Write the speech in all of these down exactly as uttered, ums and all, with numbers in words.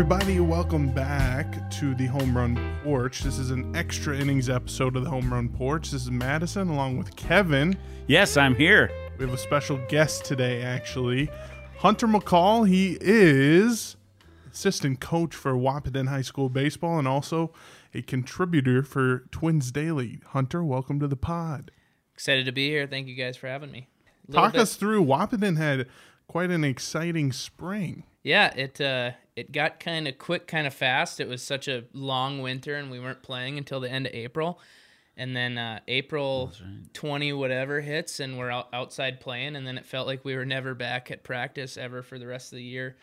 everybody, welcome back to the Home Run Porch. This is an extra innings episode of the Home Run Porch. This is Madison along with Kevin. Yes, I'm here. We have a special guest today, actually. Hunter McCall. He is assistant coach for Wahpeton High School baseball and also a contributor for Twins Daily. Hunter, welcome to the pod. Excited to be here. Thank you guys for having me. Talk bit. us through. Wahpeton had quite an exciting spring. Yeah, it uh, it got kind of quick, kind of fast. It was such a long winter, and we weren't playing until the end of April. And then uh, April right. twenty-whatever hits, and we're out outside playing, and then it felt like we were never back at practice ever for the rest of the year.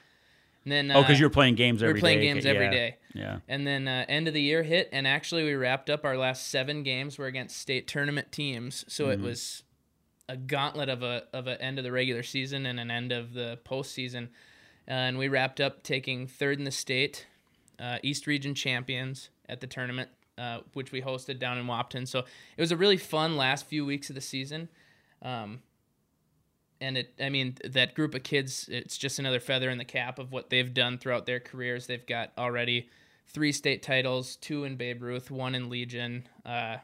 And then, oh, because uh, you were playing games every day. We were playing day. games yeah. every day. Yeah. And then uh, end of the year hit, and actually we wrapped up our last seven games. We're against state tournament teams, so mm-hmm. it was a gauntlet of a of an end of the regular season and an end of the postseason. Uh, and we wrapped up taking third in the state, uh, East Region champions at the tournament, uh, which we hosted down in Wahpeton. So it was a really fun last few weeks of the season. Um, and it, I mean, that group of kids, it's just another feather in the cap of what they've done throughout their careers. They've got already three state titles, two in Babe Ruth, one in Legion, uh,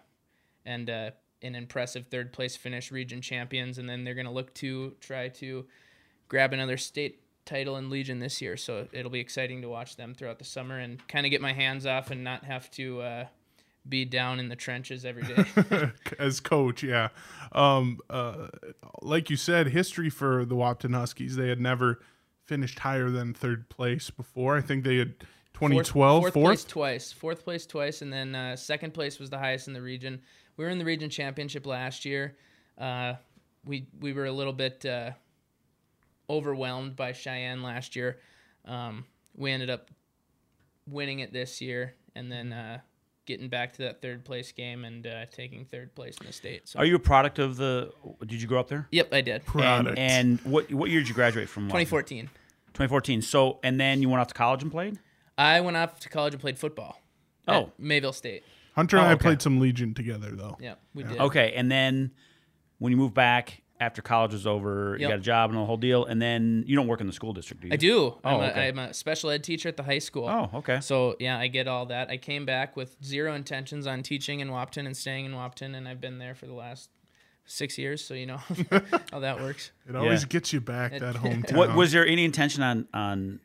and uh, an impressive third place finish, region champions. And then they're going to look to try to grab another state title in Legion this year, so it'll be exciting to watch them throughout the summer and kind of get my hands off and not have to uh, be down in the trenches every day. As coach, yeah. Um, uh, like you said, history for the Wahpeton Huskies, they had never finished higher than third place before. I think they had twenty twelve. Fourth, fourth, fourth? place twice. Fourth place twice, and then uh, second place was the highest in the region. We were in the region championship last year. Uh, we, we were a little bit... Uh, overwhelmed by Cheyenne last year. Um, we ended up winning it this year and then uh, getting back to that third place game and uh, taking third place in the state. So. Are you a product of the – did you grow up there? Yep, I did. Product. And, and what what year did you graduate from? twenty fourteen. twenty fourteen. So, and then you went off to college and played? I went off to college and played football. Oh. At Mayville State. Hunter and oh, I okay. played some Legion together, though. Yep, we yeah, we did. Okay, and then when you moved back – after college was over, you yep. got a job and the whole deal, and then you don't work in the school district, do you? I do. Oh, I'm, a, okay. I'm a special ed teacher at the high school. Oh, okay. So, yeah, I get all that. I came back with zero intentions on teaching in Wahpeton and staying in Wahpeton, and I've been there for the last six years, so you know how that works. It always yeah. gets you back, that hometown. What, was there any intention on, on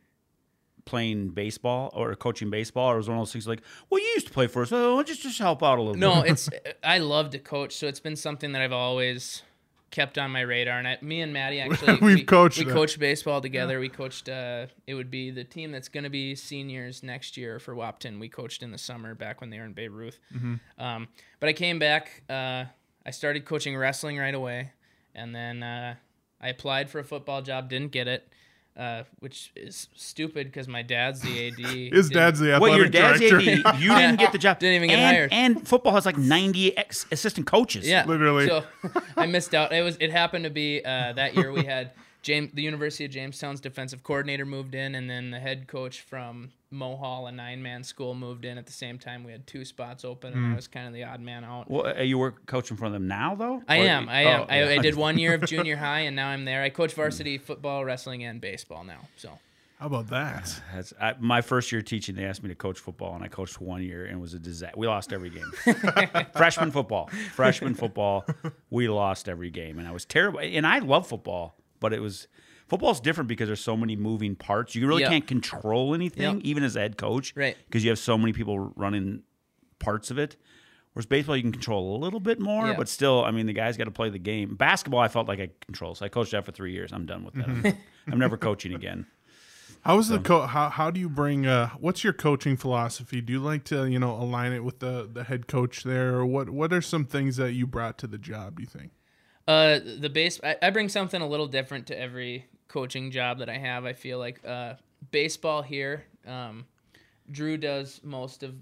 playing baseball or coaching baseball, or was it one of those things like, well, you used to play for us, so just, just help out a little no, bit? No, it's, I love to coach, so it's been something that I've always... kept on my radar, and I, me and Maddie actually We've we coached we them. coached baseball together. Yeah. We coached uh, it would be the team that's going to be seniors next year for Wahpeton. We coached in the summer back when they were in Babe Ruth. Mm-hmm. Um, but I came back. Uh, I started coaching wrestling right away, and then uh, I applied for a football job. Didn't get it, uh, which is stupid because my dad's the A D. His dad's the athletic well, your dad's director. A D. You didn't get the job. Didn't even get and, hired. And football has like ninety ex assistant coaches. Yeah, literally. So, I missed out. It was. It happened to be uh, that year we had James, the University of Jamestown's defensive coordinator moved in, and then the head coach from Mohall, a nine-man school, moved in at the same time. We had two spots open, and mm. I was kind of the odd man out. Well, are you work coaching for them now, though? I or am. I am. Oh, I, yeah. I did one year of junior high, and now I'm there. I coach varsity football, wrestling, and baseball now. So. How about that? That's, I, my first year teaching, they asked me to coach football, and I coached one year, and it was a disaster. We lost every game. Freshman football. Freshman football. We lost every game, and I was terrible. And I love football, but it was football's different because there's so many moving parts. You really yep. can't control anything, yep. even as a head coach, right? Because you have so many people running parts of it. Whereas baseball, you can control a little bit more, yeah. but still, I mean, the guy's got to play the game. Basketball, I felt like I controlled, so I coached that for three years. I'm done with that. Mm-hmm. I'm never coaching again. How is the co how how do you bring uh what's your coaching philosophy? Do you like to, you know, align it with the the head coach there, or what what are some things that you brought to the job, do you think? Uh the base I, I bring something a little different to every coaching job that I have. I feel like uh baseball here, um Drew does most of,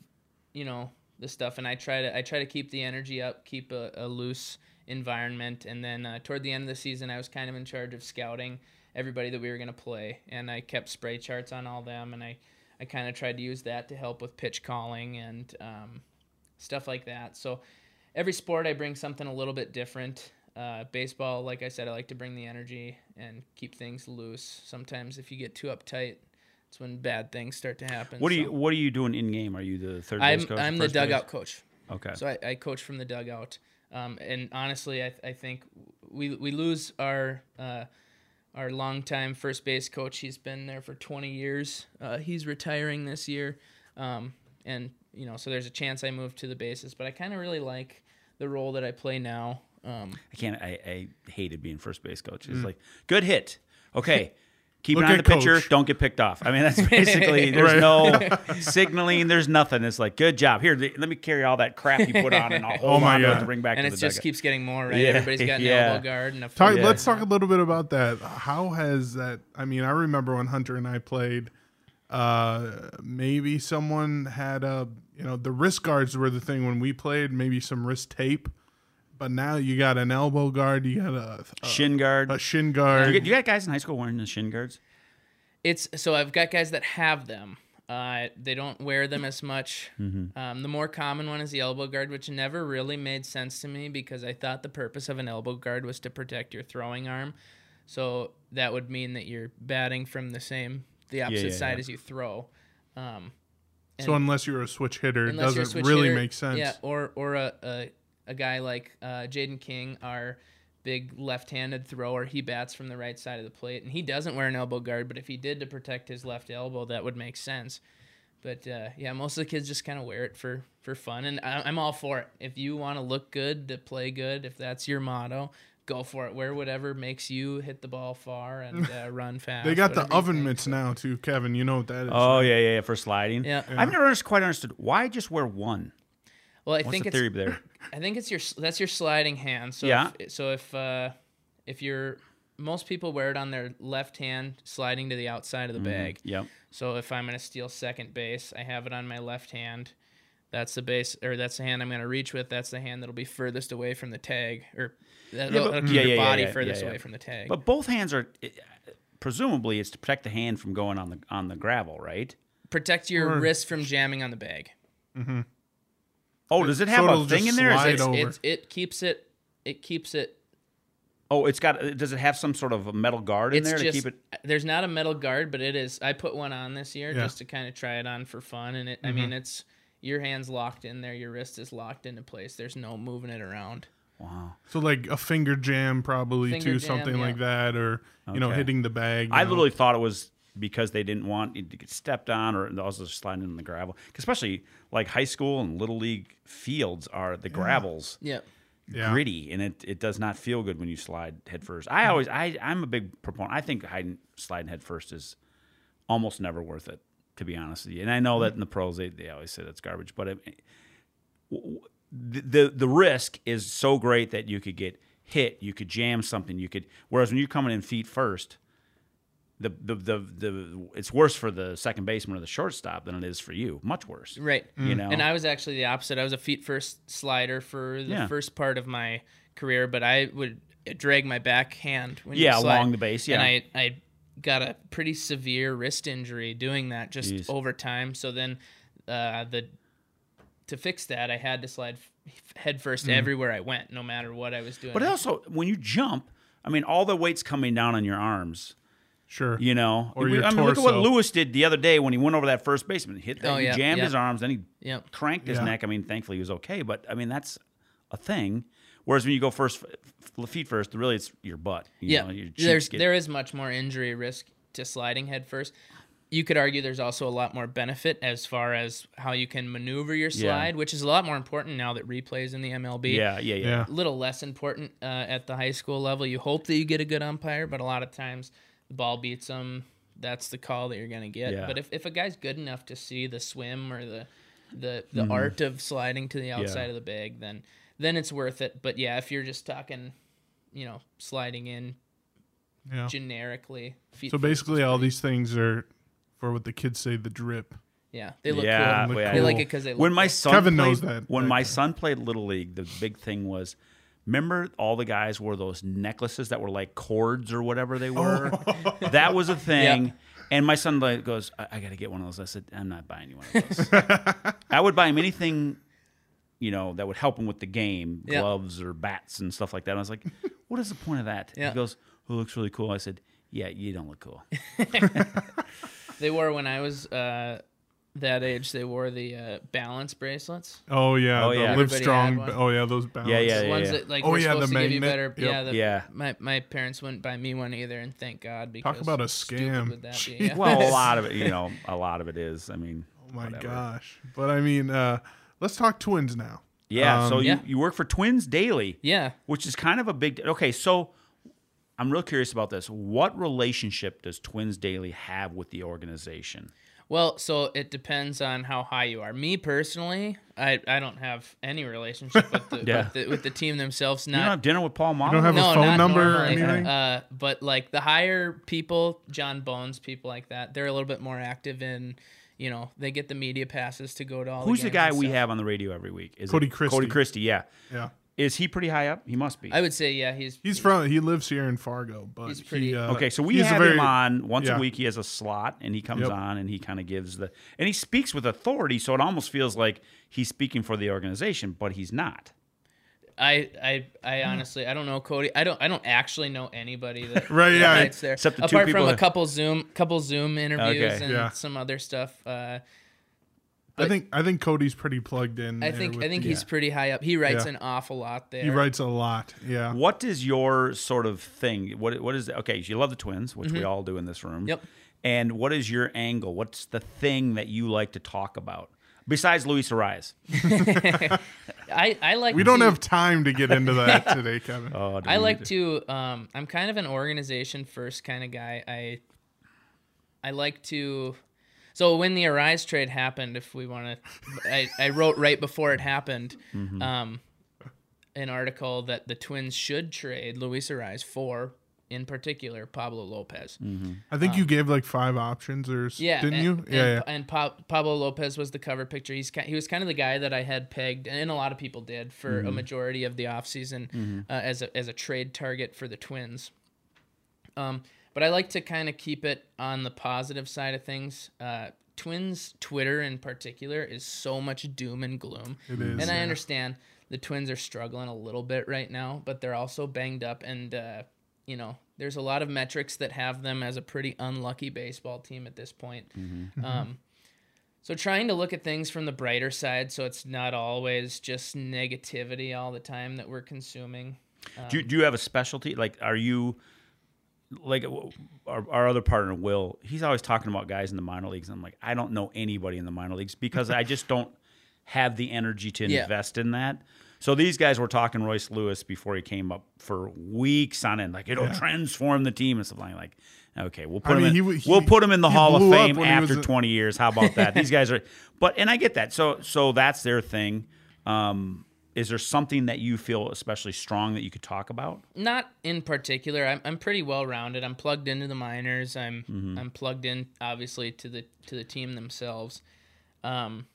you know, the stuff, and I try to I try to keep the energy up, keep a, a loose environment, and then uh, toward the end of the season I was kind of in charge of scouting everybody that we were going to play, and I kept spray charts on all them, and I, I kind of tried to use that to help with pitch calling and um, stuff like that. So every sport I bring something a little bit different. Uh, baseball, like I said, I like to bring the energy and keep things loose. Sometimes if you get too uptight, it's It's when bad things start to happen. What do so. you What are you doing in game? Are you the third base I'm, coach? I'm the dugout base? coach. Okay. So I, I coach from the dugout, um, and honestly, I, I think we we lose our uh, our longtime first base coach. He's been there for twenty years. Uh, he's retiring this year, um, and you know, so there's a chance I move to the bases. But I kind of really like the role that I play now. Um, I can't. I, I hated being first base coach. It's mm. like good hit. Okay. Keep it on the coach. pitcher. Don't get picked off. I mean, that's basically, there's no signaling. There's nothing. It's like, good job. Here, let me carry all that crap you put on, and I'll hold oh my on God. to bring back and to the And it just dugout. keeps getting more, right? Yeah. Everybody's got an yeah. elbow guard. And a talk, yeah. Let's talk a little bit about that. How has that, I mean, I remember when Hunter and I played, uh, maybe someone had a, you know, the wrist guards were the thing when we played, maybe some wrist tape. But now you got an elbow guard, you got a, a shin guard, a shin guard. You got, you got guys in high school wearing the shin guards. It's so I've got guys that have them. Uh, they don't wear them as much. Mm-hmm. Um, the more common one is the elbow guard, which never really made sense to me because I thought the purpose of an elbow guard was to protect your throwing arm. So that would mean that you're batting from the same, the opposite yeah, yeah, side yeah. as you throw. Um, so unless you're a switch hitter, it doesn't switch really hitter, make sense. Yeah, or or a. a A guy like uh, Jaden King, our big left-handed thrower, he bats from the right side of the plate, and he doesn't wear an elbow guard, but if he did to protect his left elbow, that would make sense. But, uh, yeah, most of the kids just kind of wear it for, for fun, and I, I'm all for it. If you want to look good, to play good, if that's your motto, go for it. Wear whatever makes you hit the ball far and uh, run fast. They got the oven mitts now, too, Kevin. You know what that is. Oh, yeah, yeah, yeah, for sliding. Yeah. yeah. I've never quite understood why just wear one. Well, I What's think the it's theory there? I think it's your that's your sliding hand. So yeah. if, so if uh, if you're most people wear it on their left hand sliding to the outside of the mm-hmm. bag. Yep. So if I'm going to steal second base, I have it on my left hand. That's the base or that's the hand I'm going to reach with. That's the hand that'll be furthest away from the tag or that'll, yeah, but, that'll keep yeah, your yeah, body yeah, furthest yeah, yeah. away from the tag. But both hands are presumably it's to protect the hand from going on the on the gravel, right? Protect your or, wrist from jamming on the bag. Mm-hmm. Oh, does it have so a thing in there? It's, it's, it keeps it. It keeps it. Oh, it's got. Does it have some sort of a metal guard in it's there just, to keep it? There's not a metal guard, but it is. I put one on this year yeah. just to kind of try it on for fun. And it. Mm-hmm. I mean, it's your hand's locked in there. Your wrist is locked into place. There's no moving it around. Wow. So like a finger jam, probably finger too, jam, something yeah. like that, or okay. you know, hitting the bag. I know. literally thought it was. Because they didn't want it to get stepped on or also sliding in the gravel. Especially like high school and little league fields are the yeah. gravels yeah. gritty, yeah. and it, it does not feel good when you slide headfirst. I always, I, I'm a big proponent. I think hiding, sliding headfirst is almost never worth it, to be honest with you. And I know that in the pros, they, they always say that's garbage, but it, the, the the risk is so great that you could get hit, you could jam something, you could. Whereas when you're coming in feet first, The, the the the it's worse for the second baseman or the shortstop than it is for you. Much worse. Right. Mm. You know. And I was actually the opposite. I was a feet first slider for the yeah. first part of my career, but I would drag my backhand when yeah, you slide. Yeah, along the base, yeah. And I I got a pretty severe wrist injury doing that just Jeez. over time. So then uh, the to fix that, I had to slide head first mm. everywhere I went, no matter what I was doing. But also, when you jump, I mean, all the weight's coming down on your arms. Sure. You know, or your I mean, torso. Look at what Lewis did the other day when he went over that first baseman. Hit that, oh, yeah, he jammed yeah. his arms, then he yep. cranked his yeah. neck. I mean, thankfully he was okay, but I mean that's a thing. Whereas when you go first, feet first, really it's your butt. You yeah, know, your there's get... there is much more injury risk to sliding head first. You could argue there's also a lot more benefit as far as how you can maneuver your slide, yeah. which is a lot more important now that replays in the M L B. Yeah, yeah, yeah. A little less important uh, at the high school level. You hope that you get a good umpire, but a lot of times. The ball beats them. That's the call that you're going to get. Yeah. But if, if a guy's good enough to see the swim or the the, the mm. art of sliding to the outside yeah. of the bag, then then it's worth it. But, yeah, if you're just talking, you know, sliding in yeah. generically. Feet so basically all these things are, for what the kids say, the drip. Yeah, they look yeah, cool. They, look cool. They like it because they look when my son Kevin played, knows that. When that my guy. son played Little League, the big thing was, remember, all the guys wore those necklaces that were like cords or whatever they were. Oh. That was a thing. Yep. And my son like goes, I, I got to get one of those. I said, I'm not buying you one of those. I would buy him anything, you know, that would help him with the game, yep. gloves or bats and stuff like that. And I was like, what is the point of that? Yep. He goes, who looks really cool? I said, yeah, you don't look cool. They wore, when I was uh, that age, they wore the uh, balance bracelets. Oh, yeah. Oh, yeah. Live Strong. Oh, yeah. Those balance. Yeah, yeah, yeah. Ones yeah. that, like, oh, were yeah, supposed the to give you better. Yep. Yeah, the, yeah. My, my parents wouldn't buy me one either, and thank God. Because Talk about a scam. Would that be? Yeah. Well, a lot of it, you know, a lot of it is. I mean, oh, my whatever. gosh. But, I mean, uh, let's talk Twins now. Yeah, um, so you, yeah. you work for Twins Daily. Yeah. Which is kind of a big... Okay, so I'm real curious about this. What relationship does Twins Daily have with the organization? Well, so it depends on how high you are. Me, personally, I, I don't have any relationship with the, yeah. with, the with the team themselves. Not, you don't have dinner with Paul Mauer? You don't have no, a phone number normally, or anything? Uh, but, like, the higher people, John Bones, people like that, they're a little bit more active in... You know, they get the media passes to go to all. Who's the, the guy we have on the radio every week? Is Cody Christie. Cody Christie, yeah, yeah. Is he pretty high up? He must be. I would say, yeah, he's. He's from. He lives here in Fargo, but he's pretty. He, uh, okay, so we have very, him on once yeah. a week. He has a slot, and he comes yep. on, and he kind of gives the, and he speaks with authority, so it almost feels like he's speaking for the organization, but he's not. I, I I honestly I don't know Cody. I don't I don't actually know anybody that right yeah that's there. Except the apart two from that... a couple Zoom couple Zoom interviews okay, and yeah. some other stuff. Uh, I think I think Cody's pretty plugged in. I think I think the, he's yeah. pretty high up. He writes yeah. an awful lot there. He writes a lot. Yeah. What is your sort of thing? What what is the, okay? You love the Twins, which mm-hmm. we all do in this room. Yep. And what is your angle? What's the thing that you like to talk about? Besides Luis Arraez. I, I like We don't to, have time to get into that today, Kevin. Oh, I like to, to um, I'm kind of an organization first kind of guy. I I like to so when the Arraez trade happened, if we want to I, I wrote right before it happened mm-hmm. um, an article that the Twins should trade Luis Arraez for in particular, Pablo Lopez. Mm-hmm. I think um, you gave like five options, or yeah, didn't and, you? And, yeah, yeah. And pa- Pablo Lopez was the cover picture. He's kind, he was kind of the guy that I had pegged, and a lot of people did for mm-hmm. a majority of the offseason mm-hmm. uh, as a as a trade target for the Twins. Um, but I like to kind of keep it on the positive side of things. Uh, Twins Twitter in particular is so much doom and gloom, it is, and yeah. I understand the Twins are struggling a little bit right now, but they're also banged up and. Uh, You know, there's a lot of metrics that have them as a pretty unlucky baseball team at this point. Mm-hmm. Um, so trying to look at things from the brighter side so it's not always just negativity all the time that we're consuming. Um, do, do you have a specialty? Like, are you, like, our, our other partner, Will, he's always talking about guys in the minor leagues. And I'm like, I don't know anybody in the minor leagues because I just don't have the energy to yeah. invest in that. So these guys were talking Royce Lewis before he came up for weeks on end, like it'll yeah. transform the team and stuff like. Like, okay, we'll put I him. Mean, in, he w- we'll he, put him in the Hall of Fame after twenty a- years. How about that? These guys are, but and I get that. So so that's their thing. Um, is there something that you feel especially strong that you could talk about? Not in particular. I'm I'm pretty well rounded. I'm plugged into the minors. I'm mm-hmm. I'm plugged in obviously to the to the team themselves. Um,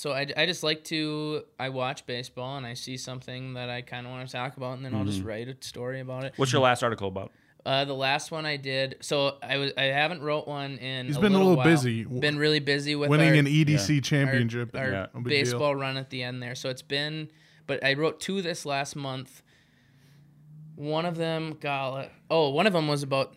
So I, I just like to, I watch baseball and I see something that I kind of want to talk about and then mm-hmm. I'll just write a story about it. What's your last article about? Uh, the last one I did, so I was I haven't wrote one in He's a been little a little while. busy. Been really busy with winning our, an E D C yeah. championship. Our, our yeah. baseball run at the end there. So it's been, but I wrote two this last month. One of them, golly, oh, one of them was about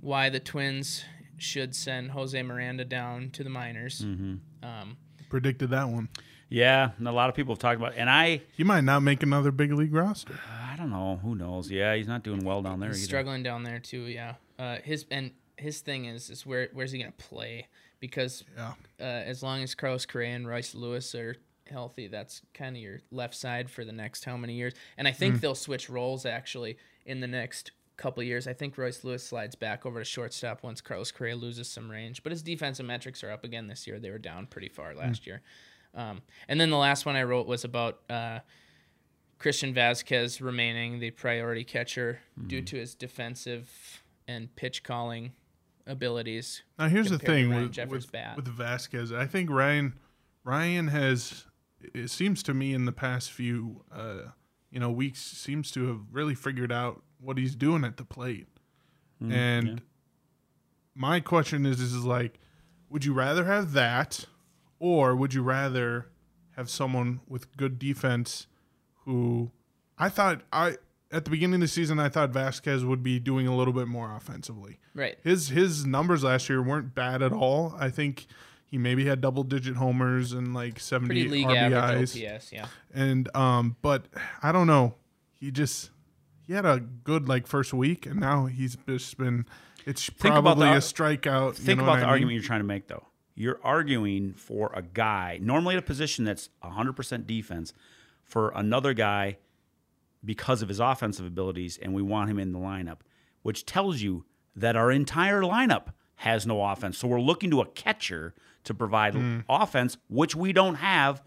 why the Twins should send Jose Miranda down to the minors. Mm-hmm. Um Predicted that one. Yeah, and a lot of people have talked about it. And I... He might not make another big league roster. Uh, I don't know. Who knows? Yeah, he's not doing well down there he's either. Struggling down there, too, yeah. Uh, his And his thing is, is where where's he going to play? Because yeah. uh, as long as Carlos Correa and Royce Lewis are healthy, that's kind of your left side for the next how many years. And I think mm. they'll switch roles, actually, in the next couple of years. I think Royce Lewis slides back over to shortstop once Carlos Correa loses some range, but his defensive metrics are up again this year. They were down pretty far last mm. year. Um, and then the last one I wrote was about uh, Christian Vazquez remaining the priority catcher mm. due to his defensive and pitch calling abilities. Now here's the thing with, with, with Vazquez. I think Ryan Ryan has, it seems to me in the past few uh, you know weeks, seems to have really figured out what he's doing at the plate. Mm, and yeah. my question is, is like, would you rather have that or would you rather have someone with good defense who I thought I at the beginning of the season, I thought Vazquez would be doing a little bit more offensively. Right. His his numbers last year weren't bad at all. I think he maybe had double-digit homers and like seventy R B Is. Pretty league average O P S, yeah. And um, but I don't know. He just he had a good like first week, and now he's just been. It's think probably the, a strikeout. Think you know about the mean? argument you're trying to make, though. You're arguing for a guy, normally at a position that's one hundred percent defense, for another guy because of his offensive abilities, and we want him in the lineup, which tells you that our entire lineup has no offense. So we're looking to a catcher to provide mm. offense, which we don't have.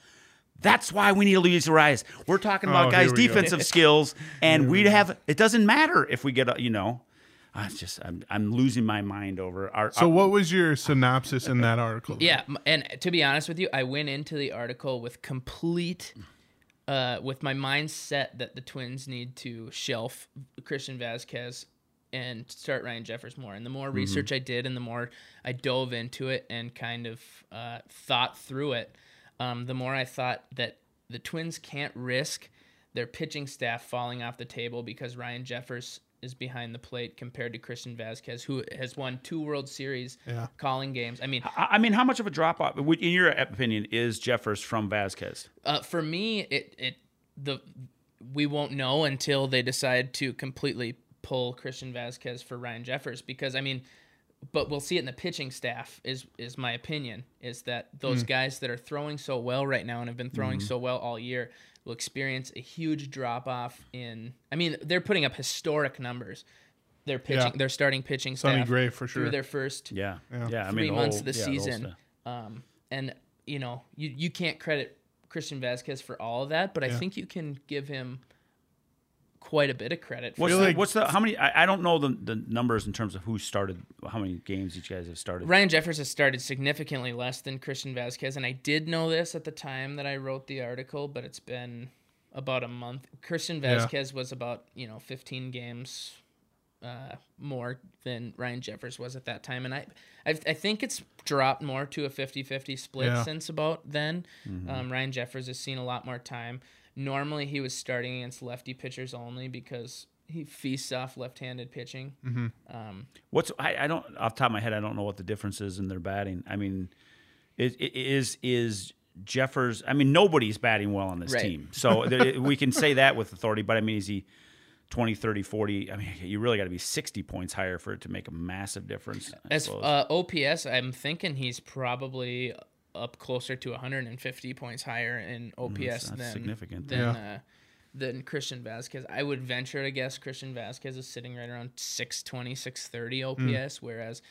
That's why we need Luis Arraez. We're talking about oh, guys' defensive go. skills, and we have – it doesn't matter if we get a, you know – I just I'm I'm losing my mind over our. So our, what was your synopsis in that article? Yeah, and to be honest with you, I went into the article with complete, uh, with my mindset that the Twins need to shelf Christian Vazquez and start Ryan Jeffers more. And the more research mm-hmm. I did, and the more I dove into it and kind of uh, thought through it, um, the more I thought that the Twins can't risk their pitching staff falling off the table because Ryan Jeffers is behind the plate compared to Christian Vazquez, who has won two World Series yeah. calling games. I mean, I mean, how much of a drop off, in your opinion, is Jeffers from Vazquez? Uh, for me, it it the we won't know until they decide to completely pull Christian Vazquez for Ryan Jeffers, because I mean, but we'll see it in the pitching staff. Is is my opinion is that those mm. guys that are throwing so well right now and have been throwing mm-hmm. so well all year will experience a huge drop-off in... I mean, they're putting up historic numbers. They're pitching, yeah. they're starting pitching staff Sonny Gray, for sure. through their first yeah. Yeah. three yeah, I mean, months whole, of the yeah, season. The um, and, you know, you, you can't credit Christian Vazquez for all of that, but yeah. I think you can give him quite a bit of credit. For what's, the, what's the... How many... I, I don't know the, the numbers in terms of who started, how many games each guys have started. Ryan Jeffers has started significantly less than Christian Vazquez, and I did know this at the time that I wrote the article, but it's been about a month. Christian Vazquez yeah. was about, you know, fifteen games uh, more than Ryan Jeffers was at that time, and I I've, I think it's dropped more to a fifty-fifty split yeah. since about then. Mm-hmm. Um, Ryan Jeffers has seen a lot more time. Normally, he was starting against lefty pitchers only because he feasts off left-handed pitching. Mm-hmm. um, What's I, I don't off the top of my head, I don't know what the difference is in their batting. I mean, is is, is Jeffers? I mean, nobody's batting well on this right. team, so there, we can say that with authority. But I mean, is he twenty, thirty, forty? I mean, you really got to be sixty points higher for it to make a massive difference. I As uh, O P S, I'm thinking he's probably up closer to one hundred fifty points higher in O P S mm, that's, that's than significant. than yeah. uh, than Christian Vazquez. I would venture to guess Christian Vazquez is sitting right around six twenty, six thirty O P S, mm. whereas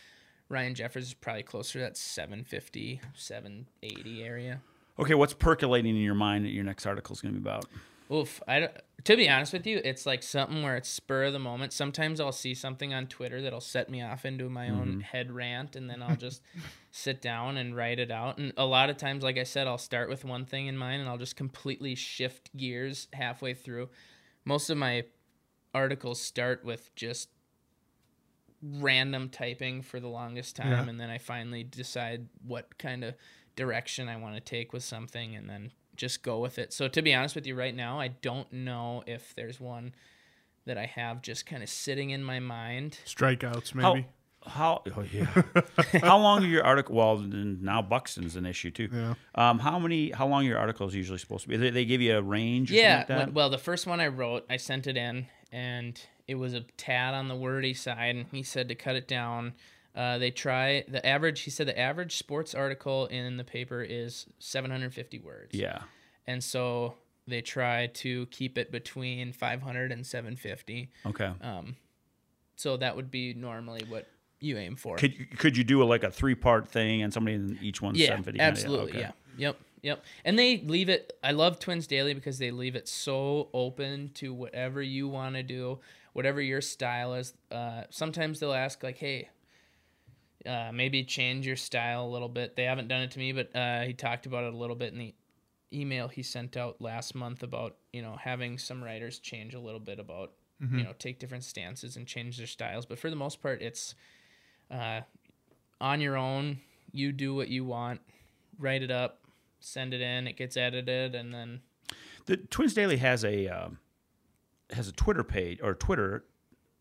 Ryan Jeffers is probably closer to that seven fifty, seven eighty area. Okay, what's percolating in your mind that your next article is going to be about? Oof, I don't, to be honest with you, it's like something where it's spur of the moment. Sometimes I'll see something on Twitter that'll set me off into my mm-hmm. own head rant, and then I'll just sit down and write it out. And a lot of times, like I said, I'll start with one thing in mind, and I'll just completely shift gears halfway through. Most of my articles start with just random typing for the longest time, yeah. and then I finally decide what kind of direction I want to take with something, and then just go with it. So to be honest with you right now, I don't know if there's one that I have just kind of sitting in my mind. Strikeouts, maybe. How, how oh yeah. How long are your article? Well, now Buxton's an issue too. Yeah. Um, how many, how long are your articles usually supposed to be? They, they give you a range or yeah, something like that? Well, the first one I wrote, I sent it in, and it was a tad on the wordy side, and he said to cut it down. Uh, they try the average. He said the average sports article in the paper is seven hundred fifty words. Yeah, and so they try to keep it between five hundred and seven fifty. Okay. Um, so that would be normally what you aim for. Could could you do a, like a three part thing and somebody in each one? Yeah, seven fifty, absolutely. Okay. Yeah. Yep. Yep. And they leave it. I love Twins Daily because they leave it so open to whatever you want to do, whatever your style is. Uh, sometimes they'll ask like, hey. Uh, maybe change your style a little bit. They haven't done it to me, but uh, he talked about it a little bit in the email he sent out last month about, you know, having some writers change a little bit about, mm-hmm. you know, take different stances and change their styles. But for the most part, it's uh, on your own. You do what you want. Write it up. Send it in. It gets edited. And then... The Twins Daily has a... Um... has a Twitter page or Twitter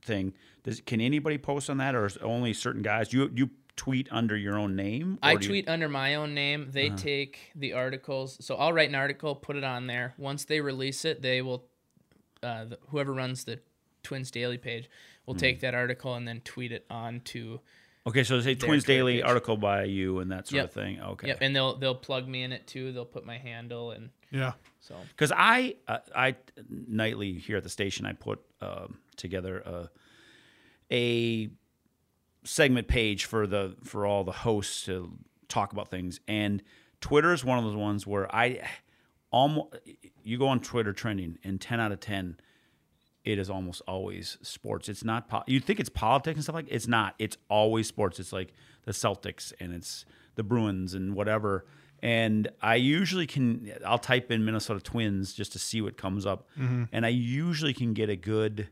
thing. Does can anybody post on that, or is only certain guys? You you tweet under your own name? Or I tweet you... under my own name. They uh-huh. take the articles. So I'll write an article, put it on there. Once they release it, they will. Uh, the, whoever runs the Twins Daily page will mm. take that article and then tweet it on to. Okay, so they say Twins Daily page. Article by you and that sort yep. of thing. Okay, yep. And they'll they'll plug me in it too. They'll put my handle and yeah. So because I uh, I nightly here at the station I put uh, together uh, a segment page for the for all the hosts to talk about things, and Twitter is one of those ones where I almost you go on Twitter trending and ten out of ten. It is almost always sports. It's not po- you think it's politics and stuff like it's not. It's always sports. It's like the Celtics and it's the Bruins and whatever. And I usually can I'll type in Minnesota Twins just to see what comes up, mm-hmm. and I usually can get a good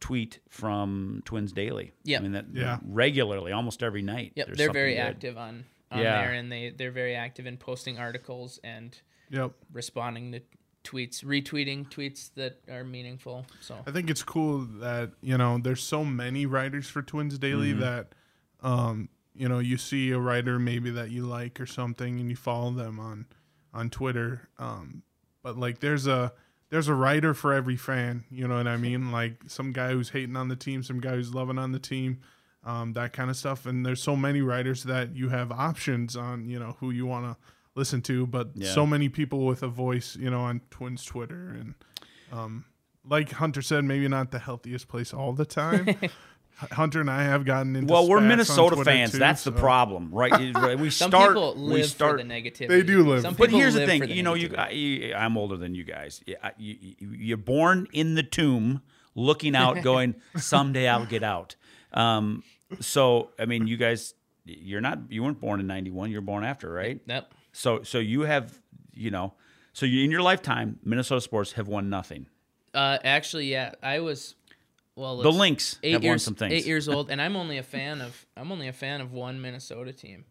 tweet from Twins Daily. Yeah, I mean that yeah. regularly, almost every night. Yep, they're very good. active on, on yeah. there, and they they're very active in posting articles and yep. responding to. Tweets, retweeting tweets that are meaningful. So I think it's cool that, you know, there's so many writers for Twins Daily mm-hmm. that, um, you know, you see a writer maybe that you like or something and you follow them on, on Twitter. Um, but like there's a, there's a writer for every fan, you know what I mean? Like some guy who's hating on the team, some guy who's loving on the team, um, that kind of stuff. And there's so many writers that you have options on, you know, who you want to listen to, but yeah. so many people with a voice, you know, on Twins Twitter. And um, like Hunter said, maybe not the healthiest place all the time. Hunter and I have gotten into well, we're Minnesota fans. Too, that's so. The problem, right? We Some start. People live we start. For the negativity. They do live. Some but here's the thing, the you know, you, I, I'm older than you guys. You, you, you're born in the tomb, looking out, going, someday I'll get out. Um, so, I mean, you guys, you're not, you weren't born in ninety-one. You were born after, right? Yep. So, so you have, you know, so you, in your lifetime, Minnesota sports have won nothing. Uh, actually, yeah, I was, well, the Lynx have years, won some things. Eight years old, and I'm only a fan of, I'm only a fan of one Minnesota team.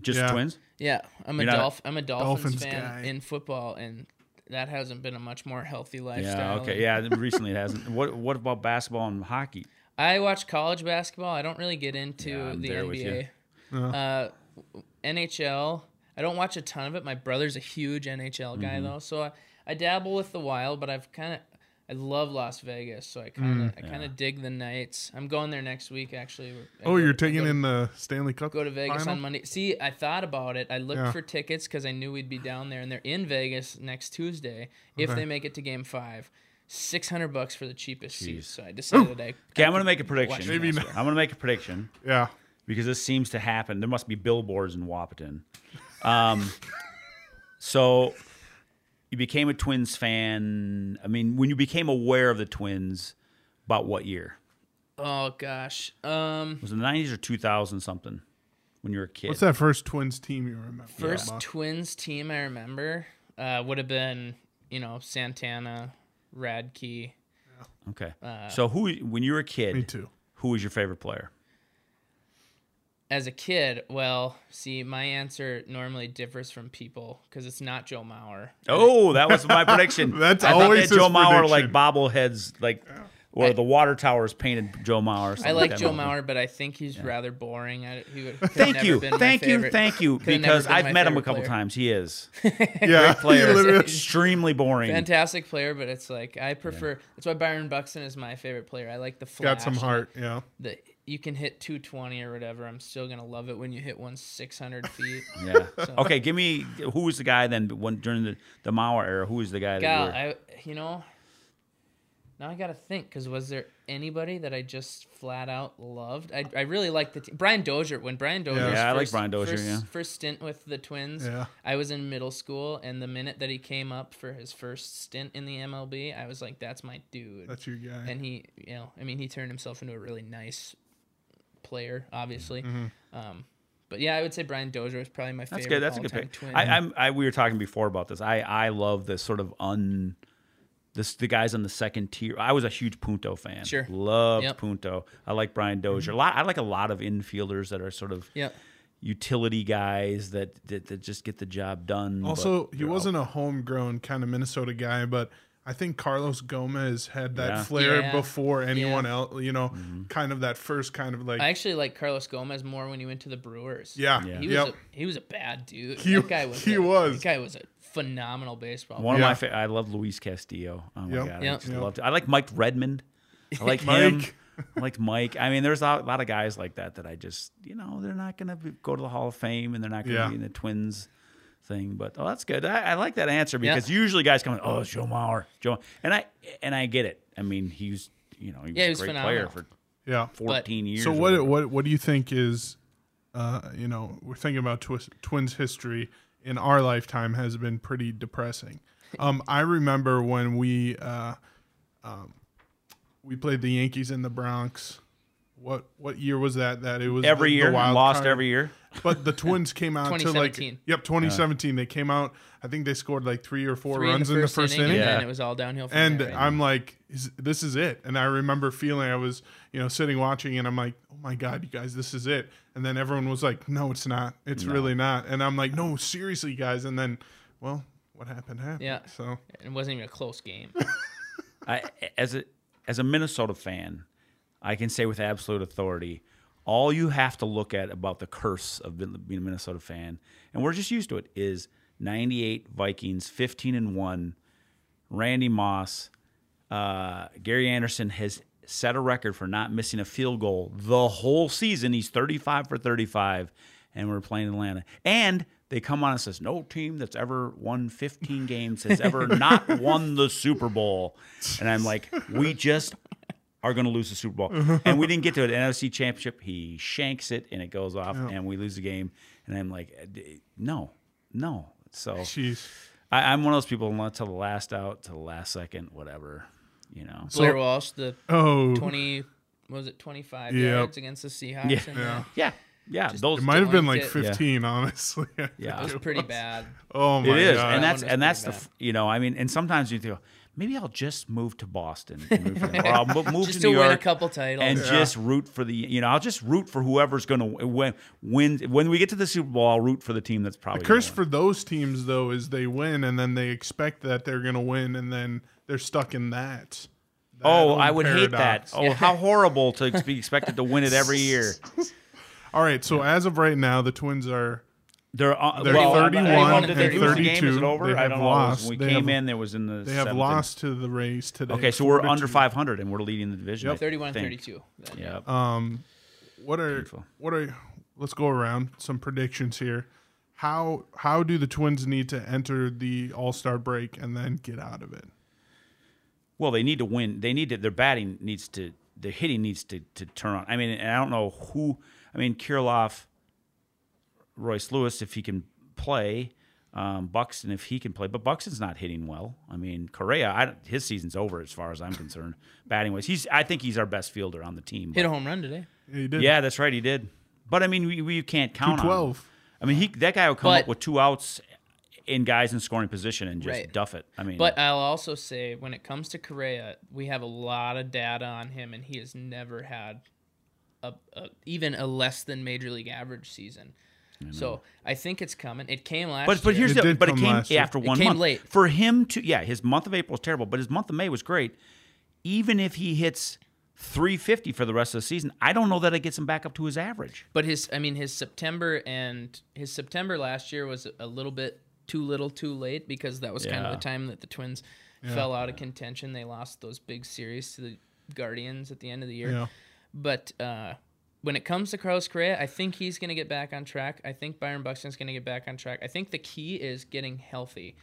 Just yeah. Twins? Yeah, I'm You're a Dolph, I'm a Dolphins, Dolphins fan guy. In football, and that hasn't been a much more healthy lifestyle. Yeah, okay, yeah, recently it hasn't. What, what about basketball and hockey? I watch college basketball. I don't really get into yeah, the N B A, uh, N H L. I don't watch a ton of it. My brother's a huge N H L guy, mm-hmm. though, so I, I dabble with the Wild. But I've kind of I love Las Vegas, so I kind of mm, I kind of yeah. dig the nights. I'm going there next week, actually. I oh, go, you're taking to, in the Stanley Cup. Go to Vegas final? On Monday. See, I thought about it. I looked yeah. for tickets because I knew we'd be down there, and they're in Vegas next Tuesday if okay. they make it to Game Five. Six hundred bucks for the cheapest Jeez. Seats. So I decided I. Okay, I I'm gonna make a prediction. Maybe not. I'm gonna make a prediction. Yeah. Because this seems to happen. There must be billboards in Wahpeton. Um, so you became a Twins fan. I mean, when you became aware of the Twins, about what year? Oh, gosh. Um, was it the nineties or two thousand something when you were a kid? What's that first Twins team you remember? First yeah. Twins team I remember uh, would have been, you know, Santana, Radke. Yeah. Okay. Uh, so who, when you were a kid, me too. Who was your favorite player? As a kid, well, see, my answer normally differs from people because it's not Joe Mauer. Oh, that was my prediction. That's I always that Joe prediction. Mauer like bobbleheads, like yeah. or I, the water towers painted Joe Mauer. I like Joe Mauer, but I think he's yeah. rather boring. I, he would, thank never you, been thank you, thank you, because I've met him a couple player. Times. He is yeah, player, extremely boring, fantastic player, but it's like I prefer. Yeah. That's why Byron Buxton is my favorite player. I like the flash. Got some heart, yeah. The, You can hit two twenty or whatever. I'm still gonna love it when you hit one six hundred feet. Yeah. So. Okay. Give me who was the guy then when, during the the Mauer era? Who was the guy? God, that you, were... I, you know. Now I gotta think because was there anybody that I just flat out loved? I I really liked the te- Brian Dozier when Brian Dozier. Yeah, yeah I like Brian Dozier. First, yeah. First stint with the Twins. Yeah. I was in middle school, and the minute that he came up for his first stint in the M L B, I was like, "That's my dude." That's your guy. And he, you know, I mean, he turned himself into a really nice. Player, obviously, mm-hmm. um, but yeah, I would say Brian Dozier is probably my favorite. That's good. That's a good pick. I, I'm, I we were talking before about this. I, I love this sort of un, this the guys on the second tier. I was a huge Punto fan. Sure, loved yep. Punto. I like Brian Dozier. Mm-hmm. A lot. I like a lot of infielders that are sort of yep. utility guys that, that that just get the job done. Also, he wasn't out. A homegrown kind of Minnesota guy, but I think Carlos Gomez had that yeah. flair yeah. before anyone yeah. else, you know, mm-hmm. kind of that first kind of like. I actually like Carlos Gomez more when he went to the Brewers. Yeah. yeah. He, was yep. a, he was a bad dude. He, that guy was. He a, was. That guy was a phenomenal baseball One player. Of my favorite. I love Luis Castillo. Oh, my yep. God. I yep. just yep. loved it. I like Mike Redmond. I like Mike. him. I liked Mike. I mean, there's a lot of guys like that that I just, you know, they're not going to go to the Hall of Fame and they're not going to yeah. be in the Twins thing. But, oh, that's good. I, I like that answer because yeah. usually guys come in, oh, it's Joe Mauer. Joe. And I, and I get it. I mean, he's, you know, he was yeah, a he was great phenomenal. player for yeah. fourteen but, years. So what, what what do you think is, uh, you know, we're thinking about tw- Twins history in our lifetime has been pretty depressing. Um, I remember when we uh, – um, we played the Yankees in the Bronx. What what year was that? That it was every the, year the wild lost card. every year. But the Twins came out to like yep twenty seventeen. Uh, they came out. I think they scored like three or four three runs in the first, in the first inning, inning. Yeah. and it was all downhill. From and there, right? I'm like, is, this is it. And I remember feeling I was you know sitting watching, and I'm like, oh my God, you guys, this is it. And then everyone was like, no, it's not. It's no. really not. And I'm like, no, seriously, guys. And then, well, what happened happened. Yeah. So it wasn't even a close game. I as it. As a Minnesota fan, I can say with absolute authority, all you have to look at about the curse of being a Minnesota fan, and we're just used to it, is ninety-eight Vikings, fifteen and one, Randy Moss, uh, Gary Anderson has set a record for not missing a field goal the whole season. He's thirty-five for thirty-five, and we're playing Atlanta. And they come on and says, no team that's ever won fifteen games has ever not won the Super Bowl. And I'm like, we just are going to lose the Super Bowl. And we didn't get to it. The N F C Championship, he shanks it, and it goes off, yeah. and we lose the game. And I'm like, no, no. So I, I'm one of those people who want to tell the last out to the last second, whatever, you know. Blair so, Walsh, the oh. twenty, what was it, twenty-five yep. yards against the Seahawks? Yeah, and yeah. yeah. Yeah, just those it might have been like fifteen, yeah. honestly. I yeah, it was pretty it was. bad. Oh my god, it is, god. and that's and that's the bad. you know, I mean, and sometimes you think maybe I'll just move to Boston, and move to, or I'll move just to, to New win York, a couple titles, and yeah. just root for the you know, I'll just root for whoever's going to win. When when we get to the Super Bowl, I'll root for the team that's probably. The curse for those teams though is they win and then they expect that they're going to win and then they're stuck in that. that oh, I would paradox. hate that. Oh, yeah. How horrible to be expected to win it every year. All right, so yeah. as of right now, the Twins are they're, uh, they're well, thirty-one and thirty-two. They have lost. We came in, there was in the they have seventh. Lost to the Rays today. Okay, so we're under five hundred and we're leading the division. Yep. Thirty-one and thirty-two. Yeah. Um, what are Beautiful. what are? Let's go around some predictions here. How how do the Twins need to enter the All-Star break and then get out of it? Well, they need to win. They need to. Their batting needs to. Their hitting needs to to turn on. I mean, and I don't know who. I mean, Kirilov, Royce Lewis, if he can play, um, Buxton, if he can play. But Buxton's not hitting well. I mean, Correa, I, his season's over as far as I'm concerned, batting-wise. He's, I think he's our best fielder on the team. Hit a home run today. Yeah, he did. Yeah, that's right, he did. But, I mean, we, we can't count on him. I mean, he, that guy will come but, up with two outs in guys in scoring position and just right. duff it. I mean, but I'll also say, when it comes to Correa, we have a lot of data on him, and he has never had – A, a, even a less than major league average season, I so I think it's coming. It came last, but but year. here's it the, but it came after one it came month. Late. For him to yeah, his month of April was terrible, but his month of May was great. Even if he hits three fifty for the rest of the season, I don't know that it gets him back up to his average. But his I mean his September and his September last year was a little bit too little, too late because that was yeah. kind of the time that the Twins yeah. fell out of contention. They lost those big series to the Guardians at the end of the year. Yeah. But uh, when it comes to Carlos Correa, I think he's going to get back on track. I think Byron Buxton's going to get back on track. I think the key is getting healthy.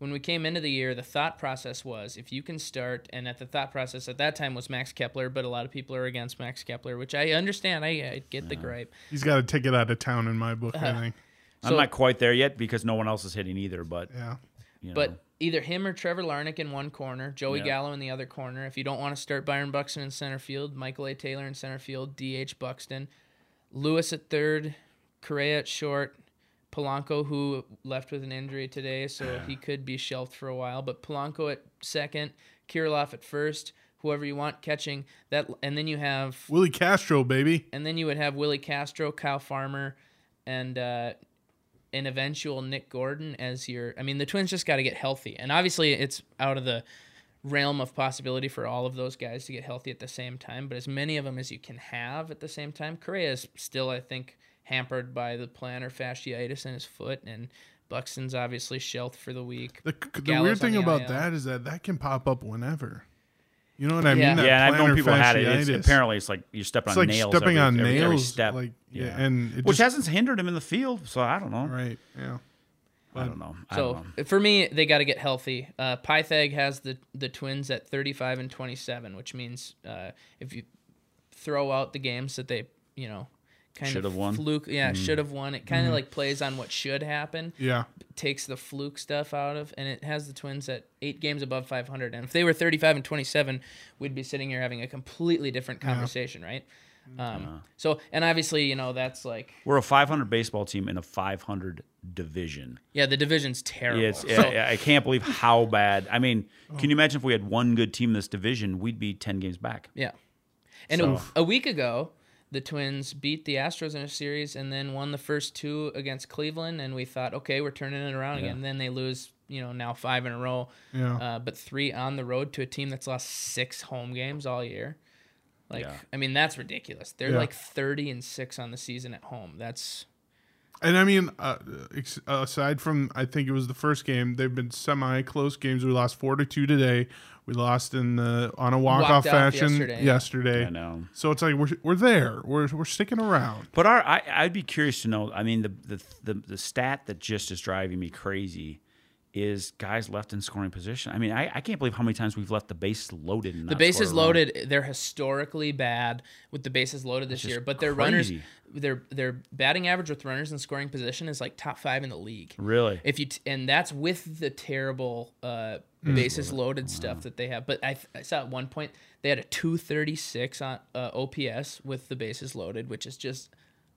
When we came into the year, the thought process was if you can start, and at the thought process at that time was Max Kepler, but a lot of people are against Max Kepler, which I understand. I, I get yeah. the gripe. He's got a ticket out of town in my book, uh, I think. So, I'm not quite there yet because no one else is hitting either. But yeah, you know. But either him or Trevor Larnick in one corner, Joey yeah. Gallo in the other corner. If you don't want to start Byron Buxton in center field, Michael A. Taylor in center field, D H Buxton, Lewis at third, Correa at short, Polanco, who left with an injury today, so yeah. he could be shelved for a while, but Polanco at second, Kirilov at first, whoever you want catching that, and then you have Willy Castro, baby. And then you would have Willy Castro, Kyle Farmer, and uh an eventual Nick Gordon as your... I mean, the Twins just got to get healthy. And obviously, it's out of the realm of possibility for all of those guys to get healthy at the same time, but as many of them as you can have at the same time. Correa is still, I think, hampered by the plantar fasciitis in his foot, and Buxton's obviously shelved for the week. The, the weird thing about that is that that can pop up whenever. You know what I yeah. mean? That yeah, I've known people had it. It's, apparently, it's like you're stepping it's on like nails. Stepping every, on every, nails, every step. Like, yeah, yeah. And it which just hasn't hindered him in the field, so I don't know. Right? Yeah. But I don't know. I so don't know. For me, they got to get healthy. Uh, Pythag has the the Twins at thirty-five and twenty-seven, which means uh, if you throw out the games that they, you know, kind should of won. fluke, yeah, mm. should have won. It kind of mm. like plays on what should happen. Yeah, takes the fluke stuff out of, and it has the Twins at eight games above five hundred. And if they were thirty-five and twenty-seven, we'd be sitting here having a completely different conversation, yeah. right? Um, yeah. So, and obviously, you know, that's like we're a five hundred baseball team in a five hundred division. Yeah, the division's terrible. It's, so. I, I can't believe how bad. I mean, oh. can you imagine if we had one good team in this division, we'd be ten games back. Yeah, and so. a, a week ago. The Twins beat the Astros in a series and then won the first two against Cleveland, and we thought, okay, we're turning it around yeah. again. And then they lose, you know, now five in a row, yeah. uh, but three on the road to a team that's lost six home games all year. Like, yeah. I mean, that's ridiculous. They're yeah. like thirty and six on the season at home. That's... And I mean, uh, aside from, I think it was the first game, they've been semi-close games. We lost four to two today. We lost in the on a walk-off fashion yesterday. yesterday. I know. So it's like we're we're there. We're we're sticking around. But our, I I'd be curious to know. I mean, the, the the the stat that just is driving me crazy is guys left in scoring position. I mean, I I can't believe how many times we've left the base loaded. And the bases loaded. They're historically bad with the bases loaded this year. But their runners. Their their batting average with runners in scoring position is like top five in the league. Really? If you t and that's with the terrible uh, bases mm. loaded wow. stuff that they have. But I, th I saw at one point they had a two thirty-six on uh, O P S with the bases loaded, which is just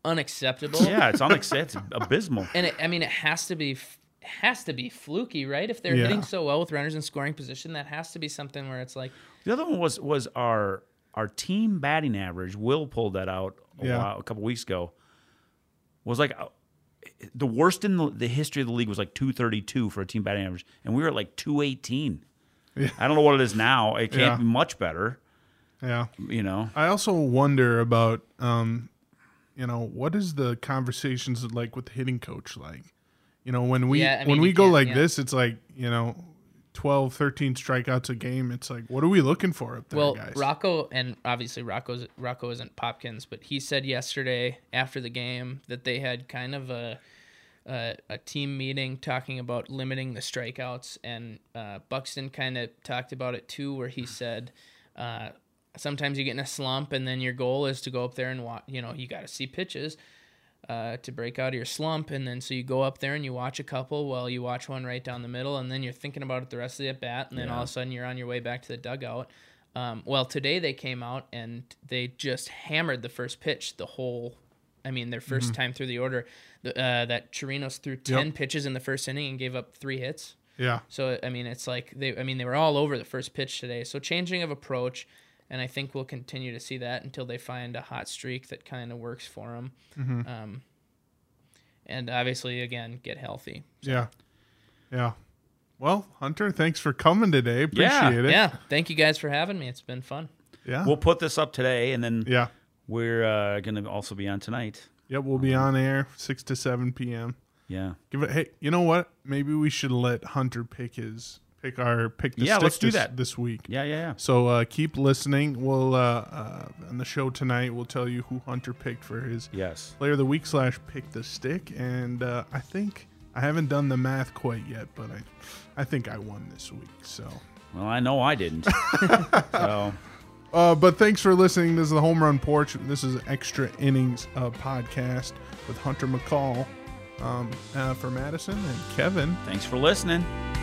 unacceptable. Yeah, it's unacceptable. It's abysmal. And it, I mean, it has to be f has to be fluky, right? If they're yeah. hitting so well with runners in scoring position, that has to be something where it's like. The other one was was our our team batting average. Will pulled that out. A, yeah. while, a couple weeks ago, was like uh, the worst in the, the history of the league was like two thirty-two for a team batting average, and we were at like two eighteen. Yeah. I don't know what it is now. It can't yeah. be much better. Yeah, you know. I also wonder about, um, you know, what is the conversations like with the hitting coach like? You know, when we yeah, I mean, when we go can, like yeah. this, it's like, you know, twelve, thirteen strikeouts a game. It's like, what are we looking for up there, well, guys? Well, Rocco, and obviously Rocco's, Rocco isn't Popkins, but he said yesterday after the game that they had kind of a a, a team meeting talking about limiting the strikeouts, and uh, Buxton kind of talked about it too, where he said uh, sometimes you get in a slump and then your goal is to go up there and, watch, you know, you got to see pitches. Uh, to break out of your slump, and then so you go up there and you watch a couple, well, you watch one right down the middle, and then you're thinking about it the rest of the at-bat, and then yeah. all of a sudden you're on your way back to the dugout. Um, well, today they came out and they just hammered the first pitch the whole, I mean, their first mm -hmm. time through the order. The, uh, that Chirinos threw ten yep. pitches in the first inning and gave up three hits. Yeah. So, I mean, it's like, they. I mean, they were all over the first pitch today. So changing of approach, and I think we'll continue to see that until they find a hot streak that kind of works for them. Mm-hmm. um, and obviously, again, get healthy. So. Yeah. Yeah. Well, Hunter, thanks for coming today. Appreciate yeah. it. Yeah. Thank you guys for having me. It's been fun. Yeah. We'll put this up today, and then yeah. we're uh, going to also be on tonight. Yep, we'll um, be on air six to seven P M Yeah. Give it, hey, you know what? Maybe we should let Hunter pick his... Pick our pick the yeah, let's do this, that this week. Yeah, yeah, yeah. So uh, keep listening. We'll uh, uh, on the show tonight. We'll tell you who Hunter picked for his yes player of the week slash pick the stick. And uh, I think I haven't done the math quite yet, but I, I think I won this week. So well, I know I didn't. so, uh, but thanks for listening. This is the Home Run Porch. This is Extra Innings uh, podcast with Hunter McCall, um, uh, for Madison and Kevin. Thanks for listening.